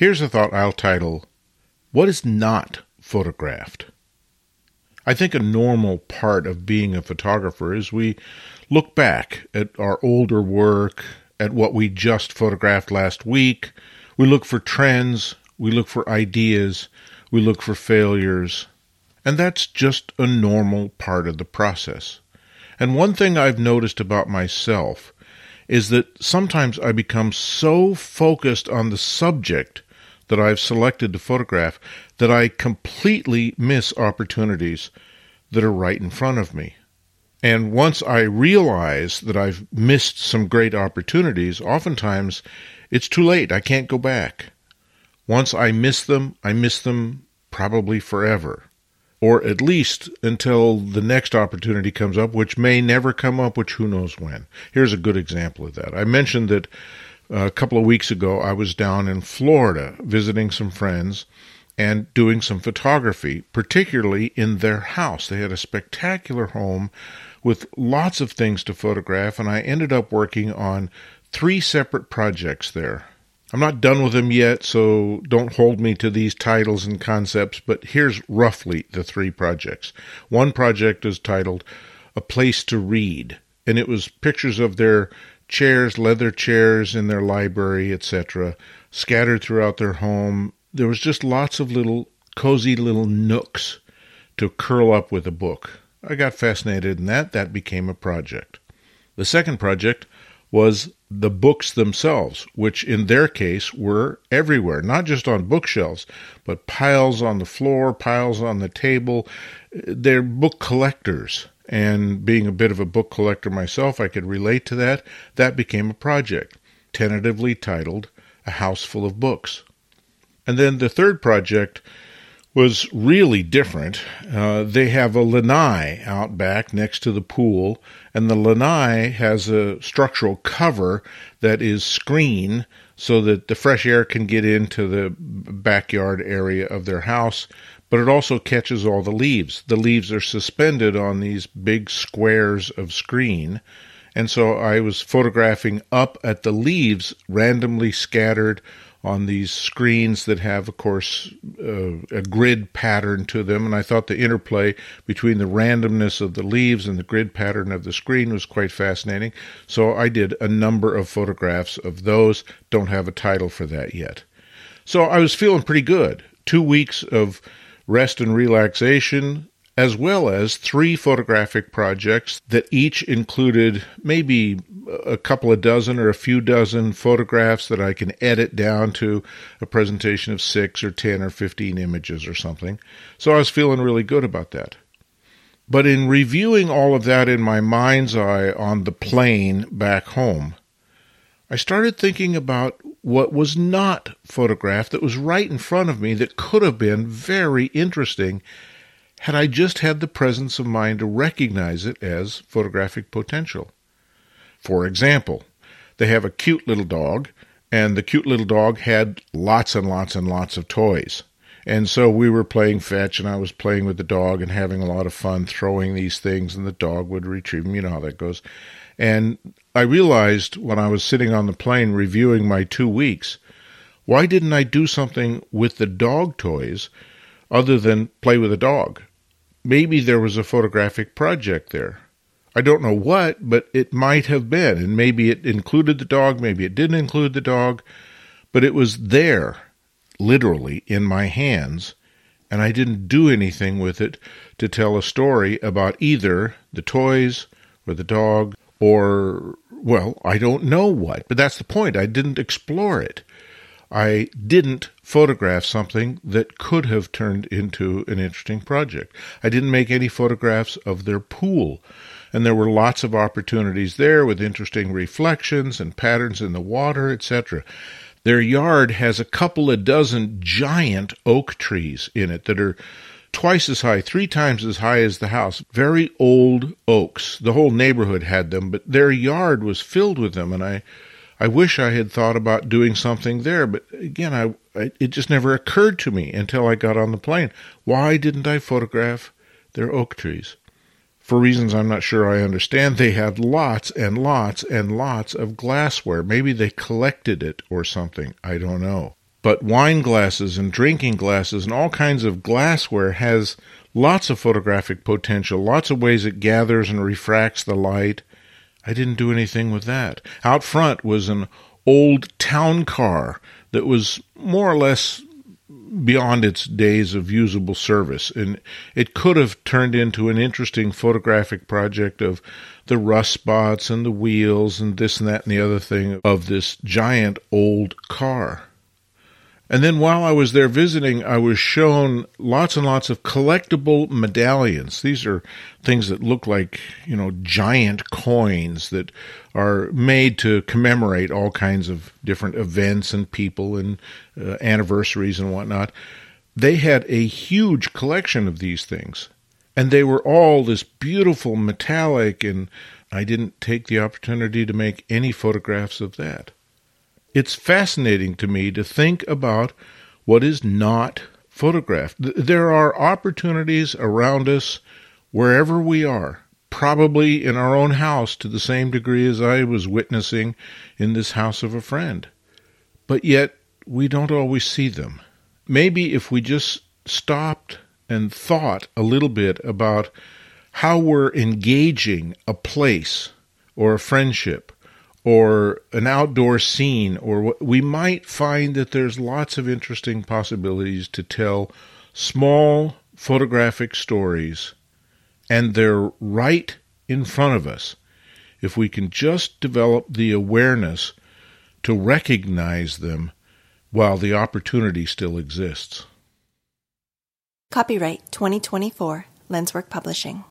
Here's a thought I'll title, What is Not Photographed? I think a normal part of being a photographer is we look back at our older work, at what we just photographed last week. We look for trends, we look for ideas, we look for failures, and that's just a normal part of the process. And one thing I've noticed about myself is that sometimes I become so focused on the subject that I've selected to photograph that I completely miss opportunities that are right in front of me. And once I realize that I've missed some great opportunities, oftentimes it's too late. I can't go back. Once I miss them probably forever, or at least until the next opportunity comes up, which may never come up, which who knows when. Here's a good example of that. I mentioned that a couple of weeks ago, I was down in Florida visiting some friends and doing some photography, particularly in their house. They had a spectacular home with lots of things to photograph, and I ended up working on 3 separate projects there. I'm not done with them yet, so don't hold me to these titles and concepts, but here's roughly the 3 projects. One project is titled A Place to Read, and it was pictures of their chairs, leather chairs in their library, etc., scattered throughout their home. There was just lots of little cozy little nooks to curl up with a book. I got fascinated in that. That became a project. The second project was the books themselves, which in their case were everywhere, not just on bookshelves, but piles on the floor, piles on the table. They're book collectors. And being a bit of a book collector myself, I could relate to that. That became a project, tentatively titled A House Full of Books. And then the third project was really different. They have a lanai out back next to the pool, and the lanai has a structural cover that is screen so that the fresh air can get into the backyard area of their house, but it also catches all the leaves. The leaves are suspended on these big squares of screen, and so I was photographing up at the leaves randomly scattered on these screens that have, of course, a grid pattern to them, and I thought the interplay between the randomness of the leaves and the grid pattern of the screen was quite fascinating, so I did a number of photographs of those. Don't have a title for that yet. So I was feeling pretty good. 2 weeks of rest and relaxation, as well as 3 photographic projects that each included maybe a couple of dozen or a few dozen photographs that I can edit down to a presentation of 6 or 10 or 15 images or something. So I was feeling really good about that. But in reviewing all of that in my mind's eye on the plane back home, I started thinking about what was not photographed that was right in front of me that could have been very interesting had I just had the presence of mind to recognize it as photographic potential. For example, they have a cute little dog, and the cute little dog had lots and lots and lots of toys. And so we were playing fetch, and I was playing with the dog and having a lot of fun throwing these things, and the dog would retrieve them. You know how that goes. And I realized when I was sitting on the plane reviewing my 2 weeks, why didn't I do something with the dog toys other than play with a dog? Maybe there was a photographic project there. I don't know what, but it might have been, and maybe it included the dog, maybe it didn't include the dog, but it was there, literally, in my hands, and I didn't do anything with it to tell a story about either the toys or the dog or, well, I don't know what, but that's the point. I didn't explore it. I didn't photograph something that could have turned into an interesting project. I didn't make any photographs of their pool, and there were lots of opportunities there with interesting reflections and patterns in the water, etc. Their yard has a couple of dozen giant oak trees in it that are twice as high, 3 times as high as the house. Very old oaks. The whole neighborhood had them, but their yard was filled with them, and I wish I had thought about doing something there, but again, it just never occurred to me until I got on the plane. Why didn't I photograph their oak trees? For reasons I'm not sure I understand, they had lots and lots and lots of glassware. Maybe they collected it or something. I don't know. but wine glasses and drinking glasses and all kinds of glassware has lots of photographic potential, lots of ways it gathers and refracts the light. I didn't do anything with that. Out front was an old town car that was more or less beyond its days of usable service, and it could have turned into an interesting photographic project of the rust spots and the wheels and this and that and the other thing of this giant old car. And then while I was there visiting, I was shown lots and lots of collectible medallions. These are things that look like, giant coins that are made to commemorate all kinds of different events and people and anniversaries and whatnot. They had a huge collection of these things, and they were all this beautiful metallic, and I didn't take the opportunity to make any photographs of that. It's fascinating to me to think about what is not photographed. There are opportunities around us wherever we are, probably in our own house to the same degree as I was witnessing in this house of a friend. But yet, we don't always see them. Maybe if we just stopped and thought a little bit about how we're engaging a place or a friendship or an outdoor scene, or we might find that there's lots of interesting possibilities to tell small photographic stories, and they're right in front of us if we can just develop the awareness to recognize them while the opportunity still exists. Copyright 2024, Lenswork Publishing.